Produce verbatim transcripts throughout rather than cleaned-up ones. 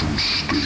Thank you.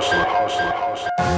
hustler, hustler, hustler.